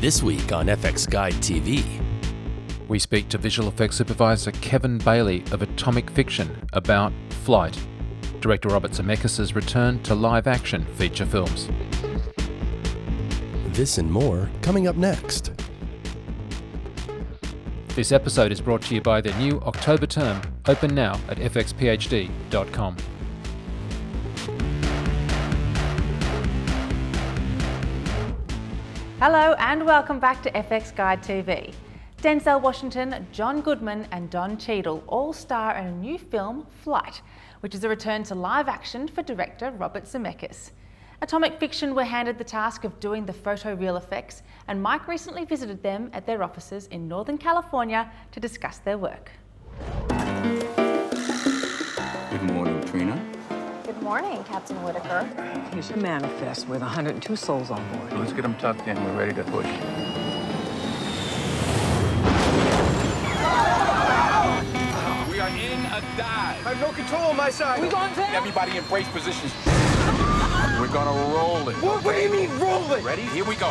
This week on FX Guide TV. We speak to visual effects supervisor Kevin Baillie of Atomic Fiction about Flight, director Robert Zemeckis' return to live-action feature films. This and more coming up next. This episode is brought to you by the new October term, open now at fxphd.com. Hello and welcome back to FX Guide TV. Denzel Washington, John Goodman and Don Cheadle all star in a new film, Flight, which is a return to live action for director Robert Zemeckis. Atomic Fiction were handed the task of doing the photoreal effects, and Mike recently visited them at their offices in Northern California to discuss their work. Good morning, Trina. Good morning, Captain Whitaker. Here's your manifest with 102 souls on board. Let's get them tucked in. We're ready to push. We are in a dive. I have no control on my side. We going down? Everybody in brace positions. We're gonna roll it. What do you mean roll it? Ready? Here we go.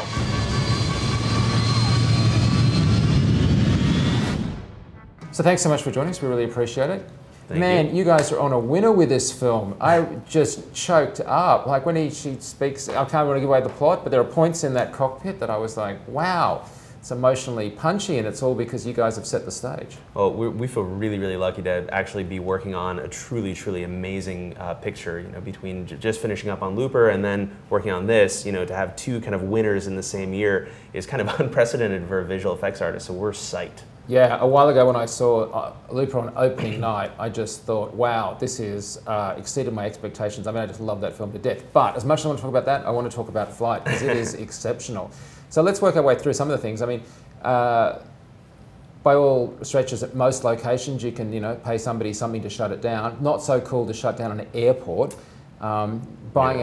So thanks so much for joining us. We really appreciate it. Thank you. You guys are on a winner with this film. I just choked up. Like when she speaks, I can't really give away the plot, but there are points in that cockpit that I was like, wow, it's emotionally punchy, and it's all because you guys have set the stage. Well, we feel really, really lucky to actually be working on a truly, truly amazing picture, you know, between just finishing up on Looper and then working on this, you know, to have two kind of winners in the same year is kind of unprecedented for a visual effects artist, so we're psyched. Yeah, a while ago when I saw Looper on opening night, I just thought, wow, this has exceeded my expectations. I mean, I just love that film to death. But as much as I want to talk about that, I want to talk about Flight, because it is exceptional. So let's work our way through some of the things. I mean, by all stretches, at most locations, you can, you know, pay somebody something to shut it down. Not so cool to shut down an airport. Buying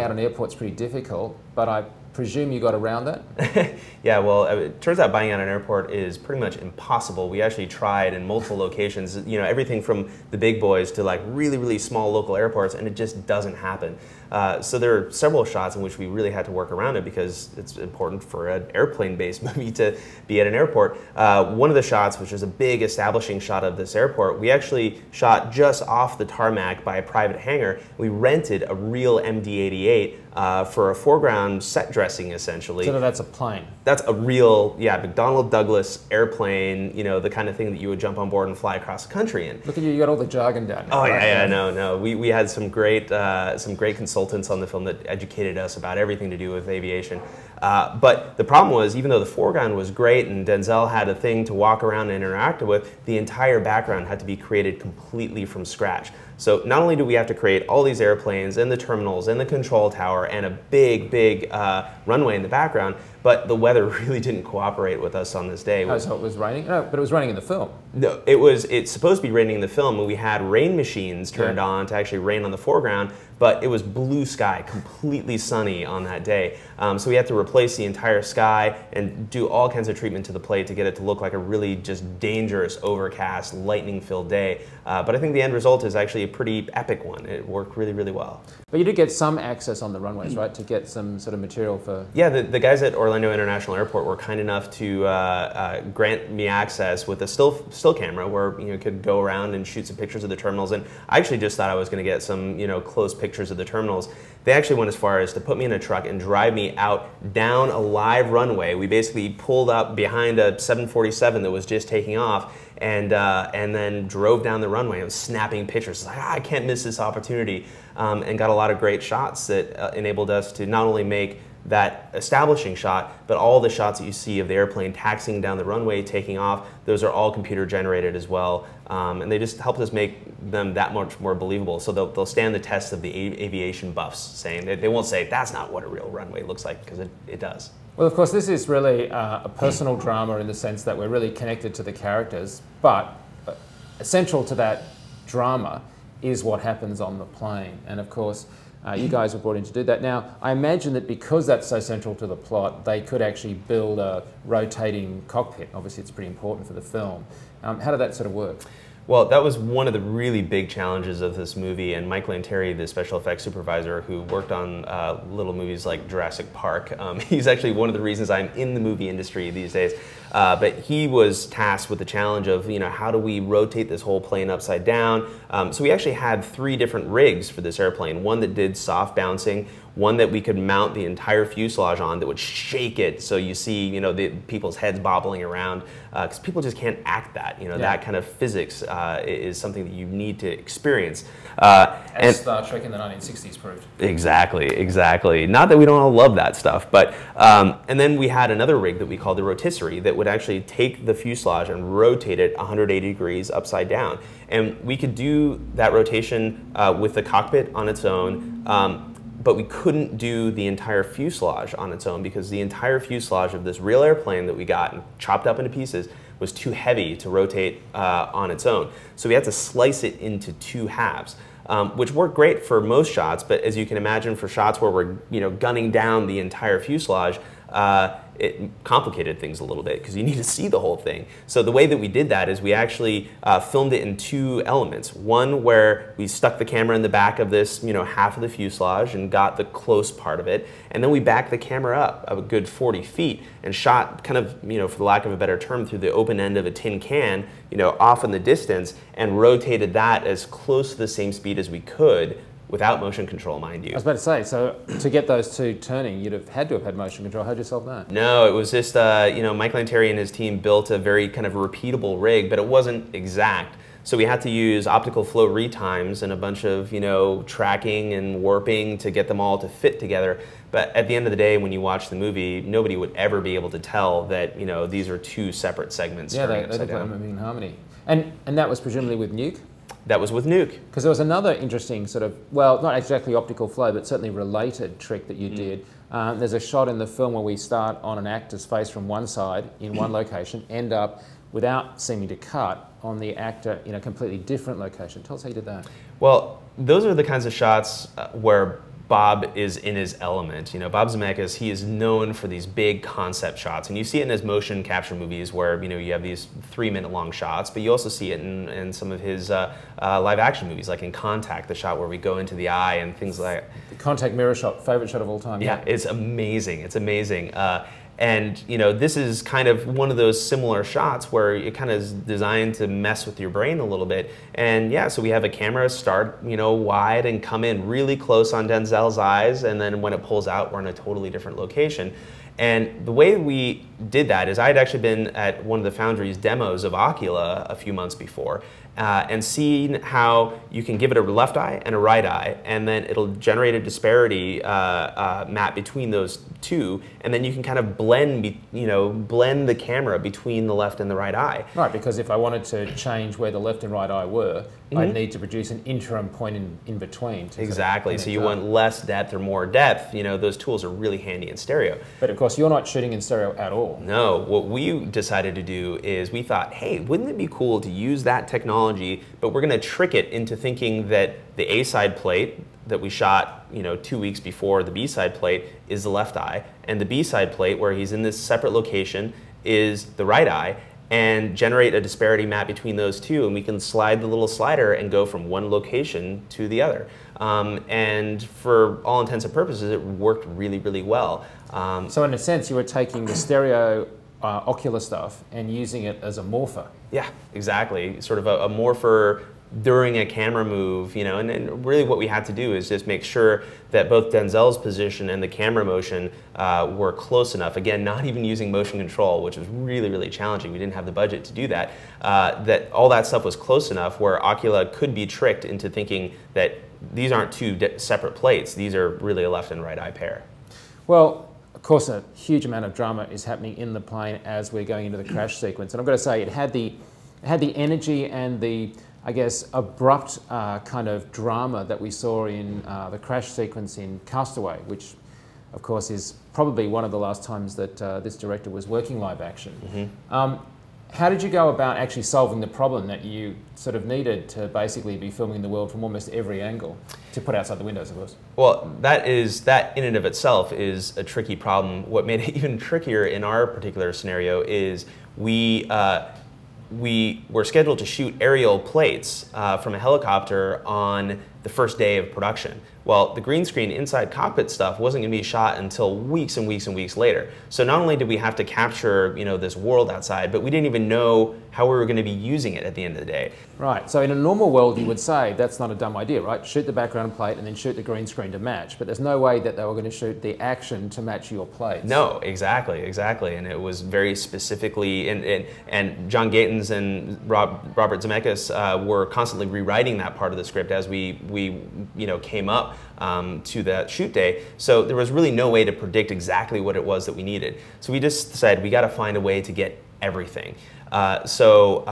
out an airport's pretty difficult, but I presume you got around that? Yeah, well, it turns out buying out an airport is pretty much impossible. We actually tried in multiple locations, you know, everything from the big boys to like really, really small local airports, and it just doesn't happen. So there are several shots in which we really had to work around it because it's important for an airplane-based movie to be at an airport. One of the shots, which is a big establishing shot of this airport, we actually shot just off the tarmac by a private hangar. We rented a real MD-88 for a foreground set dressing, essentially. So that's a plane. That's a real, yeah, McDonnell Douglas airplane, you know, the kind of thing that you would jump on board and fly across the country in. Look at you, you got all the jargon down now. Oh, right? Yeah, yeah, no. We had some great consultants on the film that educated us about everything to do with aviation. But the problem was, even though the foreground was great and Denzel had a thing to walk around and interact with, the entire background had to be created completely from scratch. So not only do we have to create all these airplanes and the terminals and the control tower and a big runway in the background, but the weather really didn't cooperate with us on this day. Oh, so it was raining? No, but it was raining in the film. No, it's supposed to be raining in the film, and we had rain machines turned on to actually rain on the foreground, but it was blue sky, completely sunny on that day. So we had to replace the entire sky and do all kinds of treatment to the plate to get it to look like a really just dangerous, overcast, lightning-filled day. But I think the end result is actually a pretty epic one. It worked really, really well. But you did get some access on the runways, right, to get some sort of material for... Yeah, the guys at Orlando International Airport were kind enough to grant me access with a still camera where, you know, could go around and shoot some pictures of the terminals. And I actually just thought I was going to get some, you know, close pictures of the terminals. They actually went as far as to put me in a truck and drive me out down a live runway. We basically pulled up behind a 747 that was just taking off, and then drove down the runway. I was snapping pictures. I was like, I can't miss this opportunity, and got a lot of great shots that enabled us to not only make that establishing shot, but all the shots that you see of the airplane taxiing down the runway, taking off, those are all computer generated as well. And they just helped us make them that much more believable. So they'll stand the test of the aviation buffs, saying they won't say that's not what a real runway looks like, because it does. Well, of course, this is really a personal drama in the sense that we're really connected to the characters, but essential to that drama is what happens on the plane. And of course, you guys were brought in to do that. Now, I imagine that because that's so central to the plot, they could actually build a rotating cockpit. Obviously, it's pretty important for the film. How did that sort of work? Well, that was one of the really big challenges of this movie, and Mike Lanteri, the special effects supervisor who worked on little movies like Jurassic Park, he's actually one of the reasons I'm in the movie industry these days, but he was tasked with the challenge of, you know, how do we rotate this whole plane upside down? So we actually had 3 different rigs for this airplane, one that did soft bouncing, one that we could mount the entire fuselage on that would shake it, so you see, you know, the people's heads bobbling around, because people just can't act that, you know, that kind of physics is something that you need to experience. As Star Trek in the 1960s proved. Exactly, exactly. Not that we don't all love that stuff, but, and then we had another rig that we called the rotisserie that would actually take the fuselage and rotate it 180 degrees upside down. And we could do that rotation with the cockpit on its own, but we couldn't do the entire fuselage on its own because the entire fuselage of this real airplane that we got and chopped up into pieces was too heavy to rotate on its own. So we had to slice it into 2 halves, which worked great for most shots, but as you can imagine for shots where we're, you know, gunning down the entire fuselage, it complicated things a little bit because you need to see the whole thing. So the way that we did that is we actually filmed it in 2 elements. One where we stuck the camera in the back of this, you know, half of the fuselage and got the close part of it. And then we backed the camera up a good 40 feet and shot kind of, you know, for lack of a better term, through the open end of a tin can, you know, off in the distance, and rotated that as close to the same speed as we could without motion control, mind you. I was about to say, so to get those 2 turning, you'd have had to have had motion control. How'd you solve that? No, it was just, you know, Mike Lanteri and his team built a very kind of repeatable rig, but it wasn't exact. So we had to use optical flow retimes and a bunch of, you know, tracking and warping to get them all to fit together. But at the end of the day, when you watch the movie, nobody would ever be able to tell that, you know, these are 2 separate segments. Yeah, they look like them in harmony. And that was presumably with Nuke? That was with Nuke. Because there was another interesting sort of, well, not exactly optical flow, but certainly related trick that you did. There's a shot in the film where we start on an actor's face from one side in one location, end up, without seeming to cut, on the actor in a completely different location. Tell us how you did that. Well, those are the kinds of shots where Bob is in his element. You know, Bob Zemeckis, he is known for these big concept shots, and you see it in his motion capture movies where, you know, you have these 3-minute long shots, but you also see it in some of his live action movies, like in Contact, the shot where we go into the eye and things like that. The Contact mirror shot, favorite shot of all time. Yeah, it's amazing, it's amazing. And, you know, this is kind of one of those similar shots where it kind of is designed to mess with your brain a little bit. And yeah, so we have a camera start, you know, wide and come in really close on Denzel's eyes, and then when it pulls out, we're in a totally different location. And the way we did that is I had actually been at one of the Foundry's demos of Ocula a few months before and seen how you can give it a left eye and a right eye, and then it'll generate a disparity map between those 2, and then you can kind of blend the camera between the left and the right eye. Right, because if I wanted to change where the left and right eye were, I need to produce an interim point in between. Exactly, so you want less depth or more depth. You know, those tools are really handy in stereo. But of course, you're not shooting in stereo at all. No, what we decided to do is we thought, hey, wouldn't it be cool to use that technology, but we're gonna trick it into thinking that the A-side plate that we shot, you know, 2 weeks before the B-side plate is the left eye, and the B-side plate where he's in this separate location is the right eye, and generate a disparity map between those 2, and we can slide the little slider and go from one location to the other. And for all intents and purposes, it worked really, really well. So in a sense, you were taking the stereo ocular stuff and using it as a morpher. Yeah, exactly. Sort of a morpher during a camera move, you know, and really what we had to do is just make sure that both Denzel's position and the camera motion were close enough, again, not even using motion control, which was really, really challenging. We didn't have the budget to do that, that all that stuff was close enough where Ocula could be tricked into thinking that these aren't 2 separate plates. These are really a left and right eye pair. Well, of course, a huge amount of drama is happening in the plane as we're going into the crash sequence. And I've got to say, it had the energy and the, I guess, abrupt kind of drama that we saw in the crash sequence in Castaway, which, of course, is probably one of the last times that this director was working live action. How did you go about actually solving the problem that you sort of needed to basically be filming the world from almost every angle to put outside the windows, of course? Well, that in and of itself is a tricky problem. What made it even trickier in our particular scenario is we we were scheduled to shoot aerial plates from a helicopter on the first day of production. Well, the green screen inside cockpit stuff wasn't going to be shot until weeks and weeks and weeks later. So not only did we have to capture, you know, this world outside, but we didn't even know how we were going to be using it at the end of the day. Right. So in a normal world, you would say that's not a dumb idea, right? Shoot the background plate and then shoot the green screen to match. But there's no way that they were going to shoot the action to match your plates. No, exactly, exactly. And it was very specifically, and John Gatins and Robert Zemeckis were constantly rewriting that part of the script as we you know, came up to that shoot day. So there was really no way to predict exactly what it was that we needed. So we just decided we got to find a way to get everything. So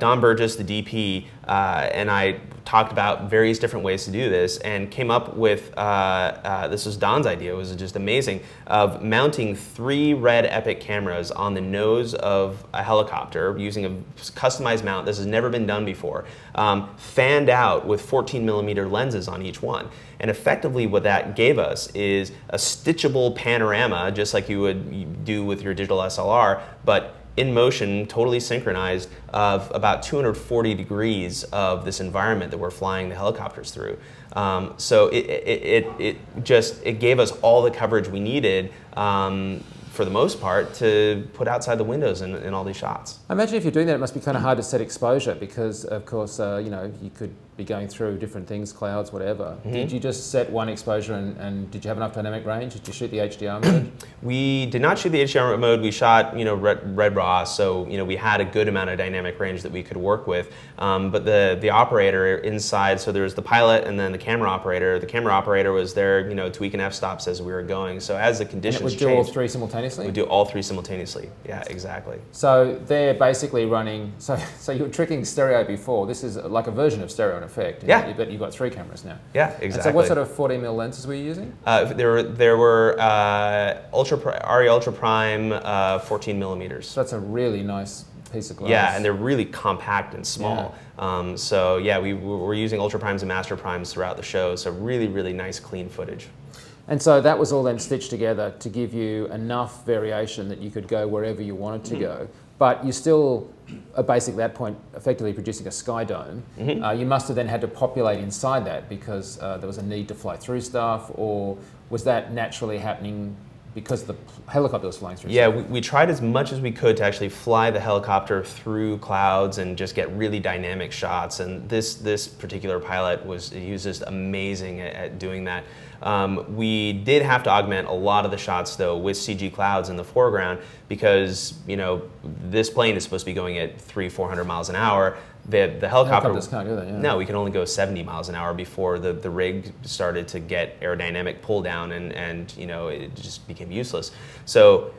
Don Burgess, the DP, and I talked about various different ways to do this and came up with, this was Don's idea, it was just amazing, of mounting 3 Red Epic cameras on the nose of a helicopter using a customized mount. This has never been done before, fanned out with 14mm lenses on each one. And effectively what that gave us is a stitchable panorama, just like you would do with your digital SLR, but in motion, totally synchronized, of about 240 degrees of this environment that we're flying the helicopters through. So it gave us all the coverage we needed for the most part to put outside the windows in all these shots. I imagine if you're doing that, it must be kind of hard to set exposure because, of course, you know, you could be going through different things, clouds, whatever. Mm-hmm. Did you just set one exposure and did you have enough dynamic range? Did you shoot the HDR mode? We did not shoot the HDR mode. We shot, you know, Red Raw, so, you know, we had a good amount of dynamic range that we could work with. But the operator inside, so there was the pilot and then the camera operator. The camera operator was there, you know, tweaking f-stops as we were going. So as the conditions changed, we do all three simultaneously? We do all three simultaneously. Yeah, exactly. So they're basically running, so you were tricking stereo before. This is like a version of stereo in effect. Yeah. But you've got 3 cameras now. Yeah, exactly. And so what sort of 14mm lenses were you using? There were Arri Ultra Prime 14mm. So that's a really nice piece of glass. Yeah, and they're really compact and small. Yeah. So yeah, we're using Ultra Primes and Master Primes throughout the show. So really, really nice clean footage. And so that was all then stitched together to give you enough variation that you could go wherever you wanted to go. But you still are basically at that point effectively producing a sky dome. Mm-hmm. You must have then had to populate inside that because there was a need to fly through stuff, or was that naturally happening because the helicopter was flying through? Yeah, we tried as much as we could to actually fly the helicopter through clouds and just get really dynamic shots. And this particular pilot he was just amazing at doing that. We did have to augment a lot of the shots though with CG clouds in the foreground because, you know, this plane is supposed to be going at 300-400 miles an hour. The helicopter can't do that, yeah. No, we can only go 70 miles an hour before the rig started to get aerodynamic pull down and you know, it just became useless. So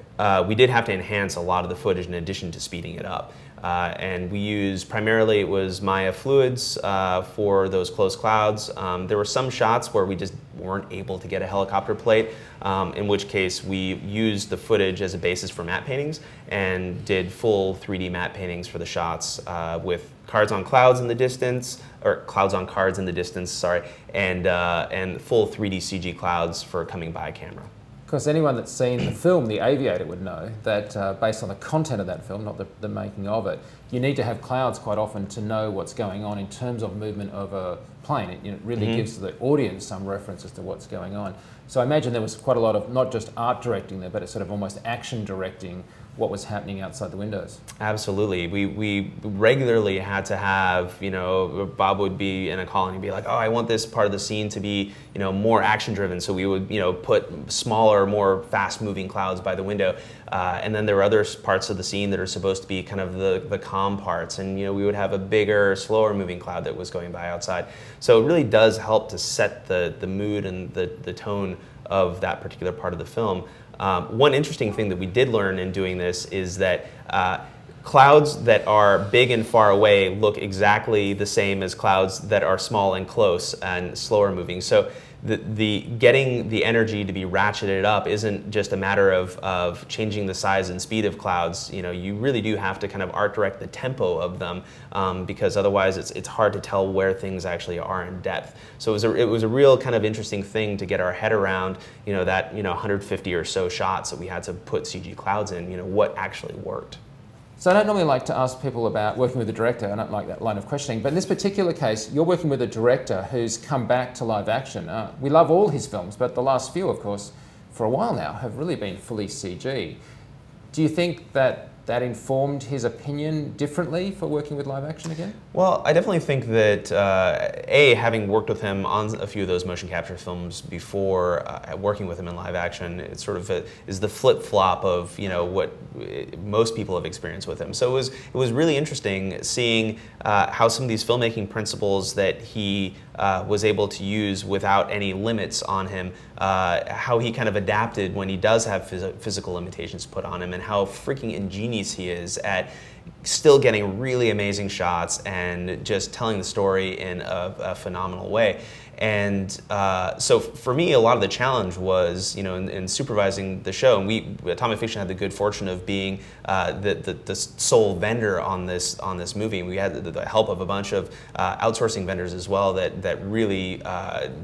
we did have to enhance a lot of the footage in addition to speeding it up. And we used, primarily it was Maya fluids for those close clouds. There were some shots where we just weren't able to get a helicopter plate, in which case we used the footage as a basis for matte paintings and did full 3D matte paintings for the shots with cards on clouds in the distance, or clouds on cards in the distance, sorry, and full 3D CG clouds for coming by camera. Of course, anyone that's seen the film, The Aviator, would know that based on the content of that film, not the making of it, you need to have clouds quite often to know what's going on in terms of movement of a plane. It, you know, really gives the audience some reference as to what's going on. So I imagine there was quite a lot of not just art directing there, but it's sort of almost action directing what was happening outside the windows. Absolutely. We regularly had to have, you know, Bob would be in a call and he'd be like, oh, I want this part of the scene to be, you know, more action driven. So we would, you know, put smaller, more fast moving clouds by the window. And then there are other parts of the scene that are supposed to be kind of the calm parts. And, you know, we would have a bigger, slower moving cloud that was going by outside. So it really does help to set the mood and the tone of that particular part of the film. One interesting thing that we did learn in doing this is that clouds that are big and far away look exactly the same as clouds that are small and close and slower moving. So the getting the energy to be ratcheted up isn't just a matter of changing the size and speed of clouds. You know, you really do have to kind of art direct the tempo of them because otherwise it's hard to tell where things actually are in depth. So it was a real kind of interesting thing to get our head around, you know, that, you know, 150 or so shots that we had to put CG clouds in, you know, what actually worked. So I don't normally like to ask people about working with a director. I don't like that line of questioning. But in this particular case, you're working with a director who's come back to live action. We love all his films, but the last few, of course, for a while now, have really been fully CG. Do you think that that informed his opinion differently for working with live action again? Well, I definitely think that, having worked with him on a few of those motion capture films before, working with him in live action, it sort of is the flip-flop of, you know, what most people have experienced with him. So it was really interesting seeing how some of these filmmaking principles that he was able to use without any limits on him, how he kind of adapted when he does have physical limitations put on him, and how freaking ingenious he is at still getting really amazing shots and just telling the story in a phenomenal way. And so for me, a lot of the challenge was, you know, in supervising the show, and Atomic Fiction had the good fortune of being the sole vendor on this movie. We had the help of a bunch of outsourcing vendors as well that really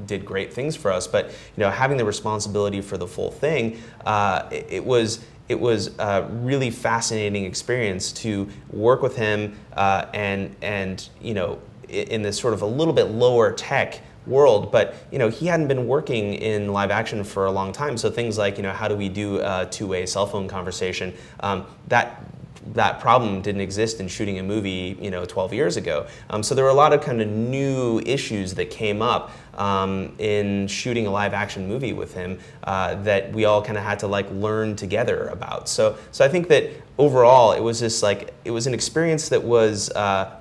did great things for us. But, you know, having the responsibility for the full thing, it was a really fascinating experience to work with him and you know, in this sort of a little bit lower tech world, but, you know, he hadn't been working in live action for a long time, so things like, you know, how do we do a two-way cell phone conversation, that problem didn't exist in shooting a movie, you know, 12 years ago. So there were a lot of kind of new issues that came up in shooting a live action movie with him that we all kind of had to like learn together about. So I think that overall it was just like, it was an experience that was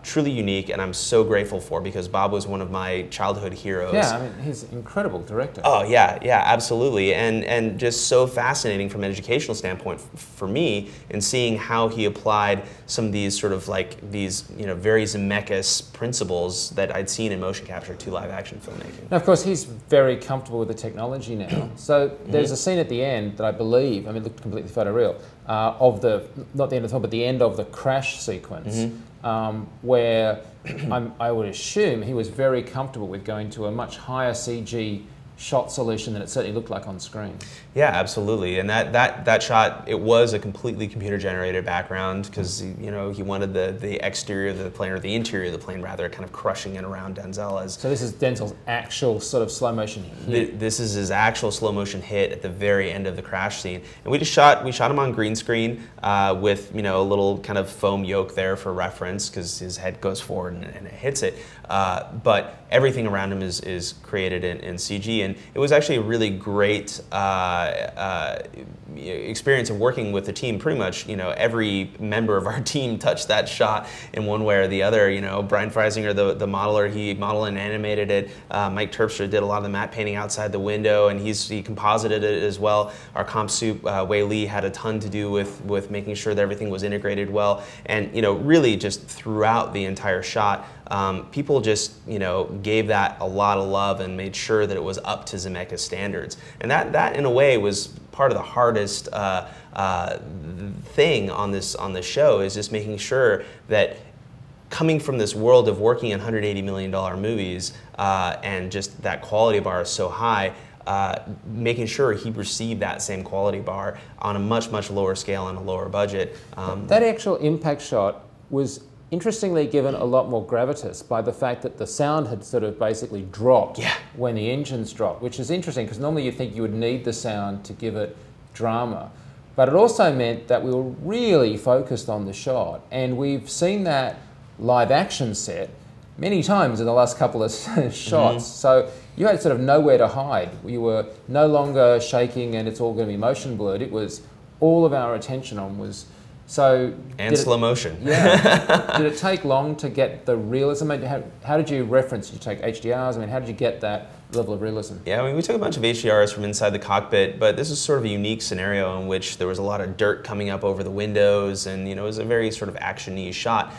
truly unique, and I'm so grateful for, because Bob was one of my childhood heroes. Yeah, I mean, he's an incredible director. Oh yeah, yeah, absolutely. And just so fascinating from an educational standpoint for me, and seeing how he applied some of these sort of like these, you know, very Zemeckis principles that I'd seen in motion capture to live action filmmaking. Now, of course, he's very comfortable with the technology now. So there's a scene at the end that I believe, I mean, it looked completely photoreal, of the, not the end of the film, but the end of the crash sequence, where I would assume he was very comfortable with going to a much higher CG shot solution than it certainly looked like on screen. Yeah, absolutely. And that shot, it was a completely computer-generated background, because, you know, he wanted the exterior of the plane, or the interior of the plane rather, kind of crushing it around Denzel. So this is Denzel's actual sort of slow motion hit. This is his actual slow motion hit at the very end of the crash scene. And we shot him on green screen with, you know, a little kind of foam yoke there for reference, because his head goes forward and it hits it. But everything around him is created in CG. And it was actually a really great experience of working with the team. Pretty much, you know, every member of our team touched that shot in one way or the other. You know, Brian Freisinger, the modeler, he modeled and animated it. Mike Terpstra did a lot of the matte painting outside the window, and he composited it as well. Our comp soup, Wei Li, had a ton to do with making sure that everything was integrated well. And, you know, really just throughout the entire shot, people just, you know, gave that a lot of love and made sure that it was up to Zemeckis standards. And that in a way was part of the hardest thing on this show, is just making sure that, coming from this world of working in $180 million movies and just that quality bar is so high, making sure he received that same quality bar on a much, much lower scale and a lower budget. That actual impact shot was interestingly given a lot more gravitas by the fact that the sound had sort of basically dropped when the engines dropped, which is interesting, because normally you think you would need the sound to give it drama. But it also meant that we were really focused on the shot, and we've seen that live action set many times in the last couple of shots. So you had sort of nowhere to hide. You were no longer shaking and it's all going to be motion blurred. It was all of our attention on was... So and slow motion. Yeah. Did it take long to get the realism? I mean, how did you reference? Did you take HDRs? I mean, how did you get that level of realism? Yeah, I mean, we took a bunch of HDRs from inside the cockpit, but this is sort of a unique scenario in which there was a lot of dirt coming up over the windows, and, you know, it was a very sort of action-y shot.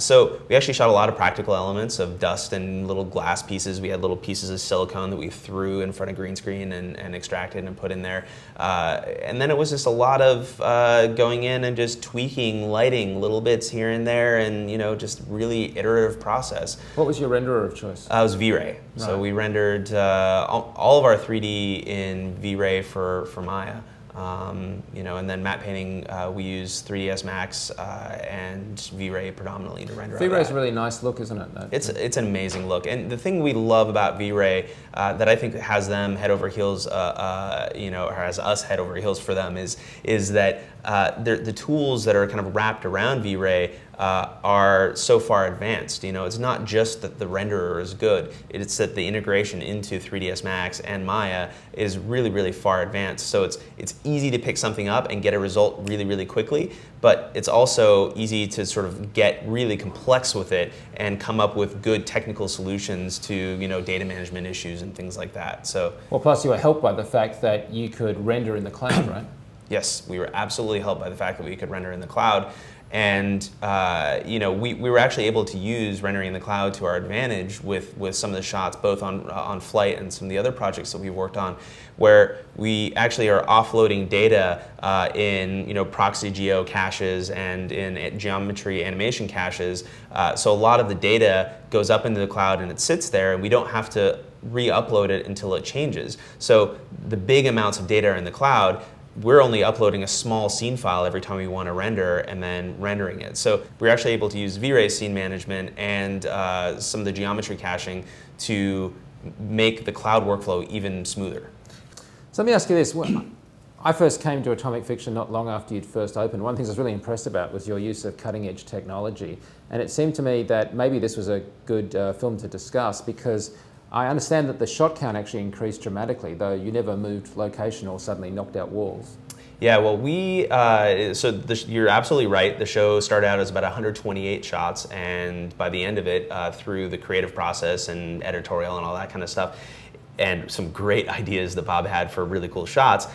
So we actually shot a lot of practical elements of dust and little glass pieces. We had little pieces of silicone that we threw in front of green screen and extracted and put in there. And then it was just a lot of going in and just tweaking lighting, little bits here and there, and, you know, just really iterative process. What was your renderer of choice? It was V-Ray. Right. So we rendered all of our 3D in V-Ray for Maya. And then matte painting, we use 3DS Max and V-Ray predominantly to render out that. V-Ray's a really nice look, isn't it? It's an amazing look. And the thing we love about V-Ray that I think has them head over heels, or has us head over heels for them, is that the tools that are kind of wrapped around V-Ray are so far advanced. You know, it's not just that the renderer is good, it's that the integration into 3ds Max and Maya is really, really far advanced. So it's easy to pick something up and get a result really, really quickly, but it's also easy to sort of get really complex with it and come up with good technical solutions to, you know, data management issues and things like that. So, well, plus you were helped by the fact that you could render in the cloud, right? Yes, we were absolutely helped by the fact that we could render in the cloud. And we were actually able to use rendering in the cloud to our advantage with some of the shots, both on Flight and some of the other projects that we worked on, where we actually are offloading data in proxy geo caches and in geometry animation caches. So a lot of the data goes up into the cloud and it sits there, and we don't have to re-upload it until it changes. So the big amounts of data are in the cloud. We're only uploading a small scene file every time we want to render and then rendering it. So we're actually able to use V-Ray scene management and some of the geometry caching to make the cloud workflow even smoother. So let me ask you this. When I first came to Atomic Fiction not long after you'd first opened, one thing I was really impressed about was your use of cutting-edge technology. And it seemed to me that maybe this was a good film to discuss, because I understand that the shot count actually increased dramatically, though you never moved location or suddenly knocked out walls. Yeah, well, we, you're absolutely right. The show started out as about 128 shots, and by the end of it, through the creative process and editorial and all that kind of stuff, and some great ideas that Bob had for really cool shots,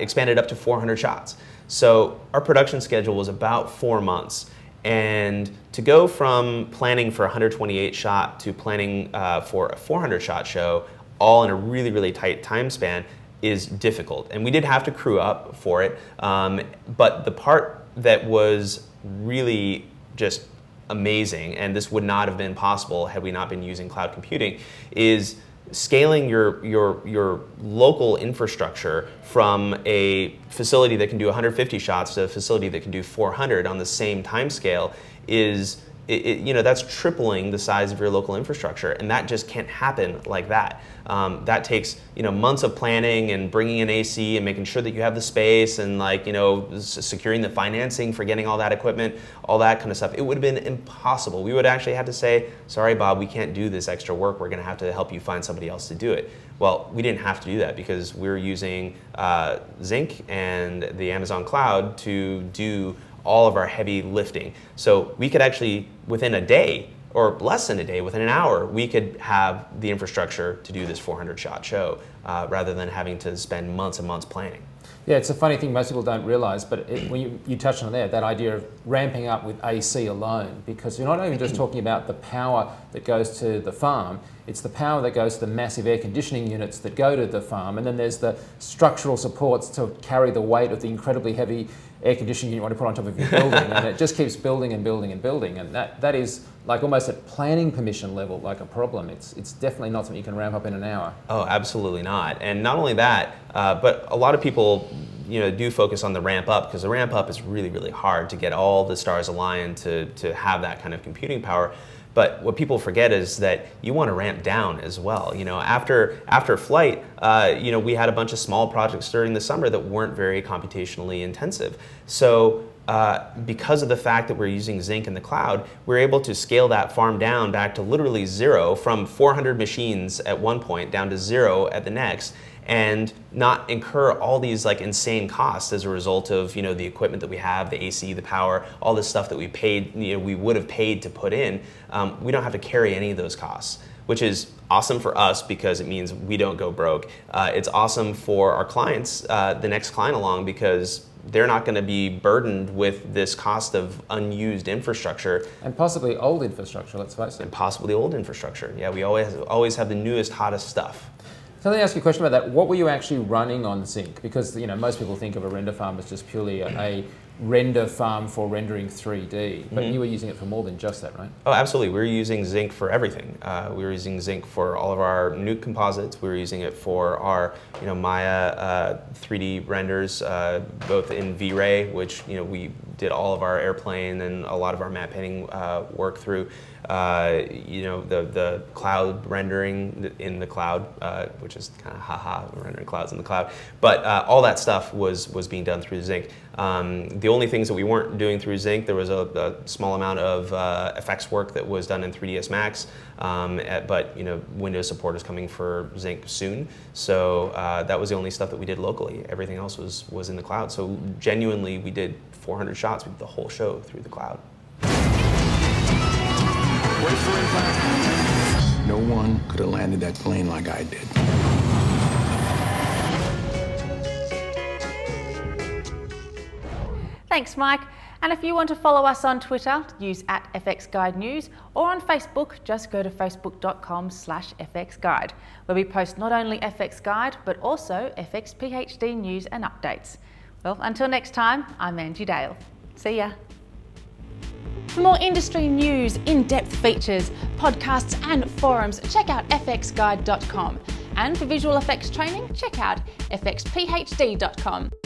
expanded up to 400 shots. So our production schedule was about 4 months. And to go from planning for 128 shot to planning for a 400 shot show, all in a really, really tight time span, is difficult. And we did have to crew up for it, but the part that was really just amazing, and this would not have been possible had we not been using cloud computing, is scaling your local infrastructure from a facility that can do 150 shots to a facility that can do 400 on the same time scale. That's tripling the size of your local infrastructure, and that just can't happen like that. That takes months of planning and bringing in AC and making sure that you have the space and securing the financing for getting all that equipment, all that kind of stuff. It would have been impossible. We would actually have to say, sorry, Bob, we can't do this extra work. We're going to have to help you find somebody else to do it. Well, we didn't have to do that because we were using Zinc and the Amazon Cloud to do all of our heavy lifting. So we could actually, within a day, or less than a day, within an hour, we could have the infrastructure to do this 400 shot show, rather than having to spend months and months planning. Yeah, it's a funny thing most people don't realize, but when you touched on there, that idea of ramping up with AC alone, because you're not only just talking about the power that goes to the farm, it's the power that goes to the massive air conditioning units that go to the farm, and then there's the structural supports to carry the weight of the incredibly heavy air conditioning you want to put on top of your building, and it just keeps building and building and building, and that is like almost at planning permission level, like a problem. It's definitely not something you can ramp up in an hour. Oh, absolutely not. And not only that, but a lot of people do focus on the ramp up, because the ramp up is really, really hard to get all the stars aligned to have that kind of computing power. But what people forget is that you want to ramp down as well. After Flight, we had a bunch of small projects during the summer that weren't very computationally intensive. So because of the fact that we're using Zinc in the cloud, we're able to scale that farm down back to literally zero, from 400 machines at one point down to zero at the next, and not incur all these insane costs as a result of the equipment that we have, the AC, the power, all this stuff that we paid, we would have paid to put in. We don't have to carry any of those costs, which is awesome for us because it means we don't go broke. It's awesome for our clients, the next client along, because they're not going to be burdened with this cost of unused infrastructure. And possibly old infrastructure, let's face it. And possibly old infrastructure. Yeah, we always have the newest, hottest stuff. So let me ask you a question about that. What were you actually running on Zinc? Because most people think of a render farm as just purely a render farm for rendering 3D, but you were using it for more than just that, right? Oh, absolutely. We were using Zinc for everything. We were using Zinc for all of our Nuke composites. We were using it for our, Maya 3D renders, both in V-Ray, which we did all of our airplane and a lot of our map painting work through. The cloud rendering in the cloud, which is kind of haha, rendering clouds in the cloud. But all that stuff was being done through Zinc. The only things that we weren't doing through Zinc, there was a small amount of effects work that was done in 3ds Max. But Windows support is coming for Zinc soon, so that was the only stuff that we did locally. Everything else was in the cloud. So genuinely, we did 400 shots with the whole show through the cloud. No one could have landed that plane like I did. Thanks, Mike. And if you want to follow us on Twitter, use @fxguidenews, or on Facebook, just go to facebook.com/fxguide, where we post not only FX Guide, but also FXPHD news and updates. Well, until next time, I'm Angie Dale. See ya. For more industry news, in-depth features, podcasts and forums, check out fxguide.com. And for visual effects training, check out fxphd.com.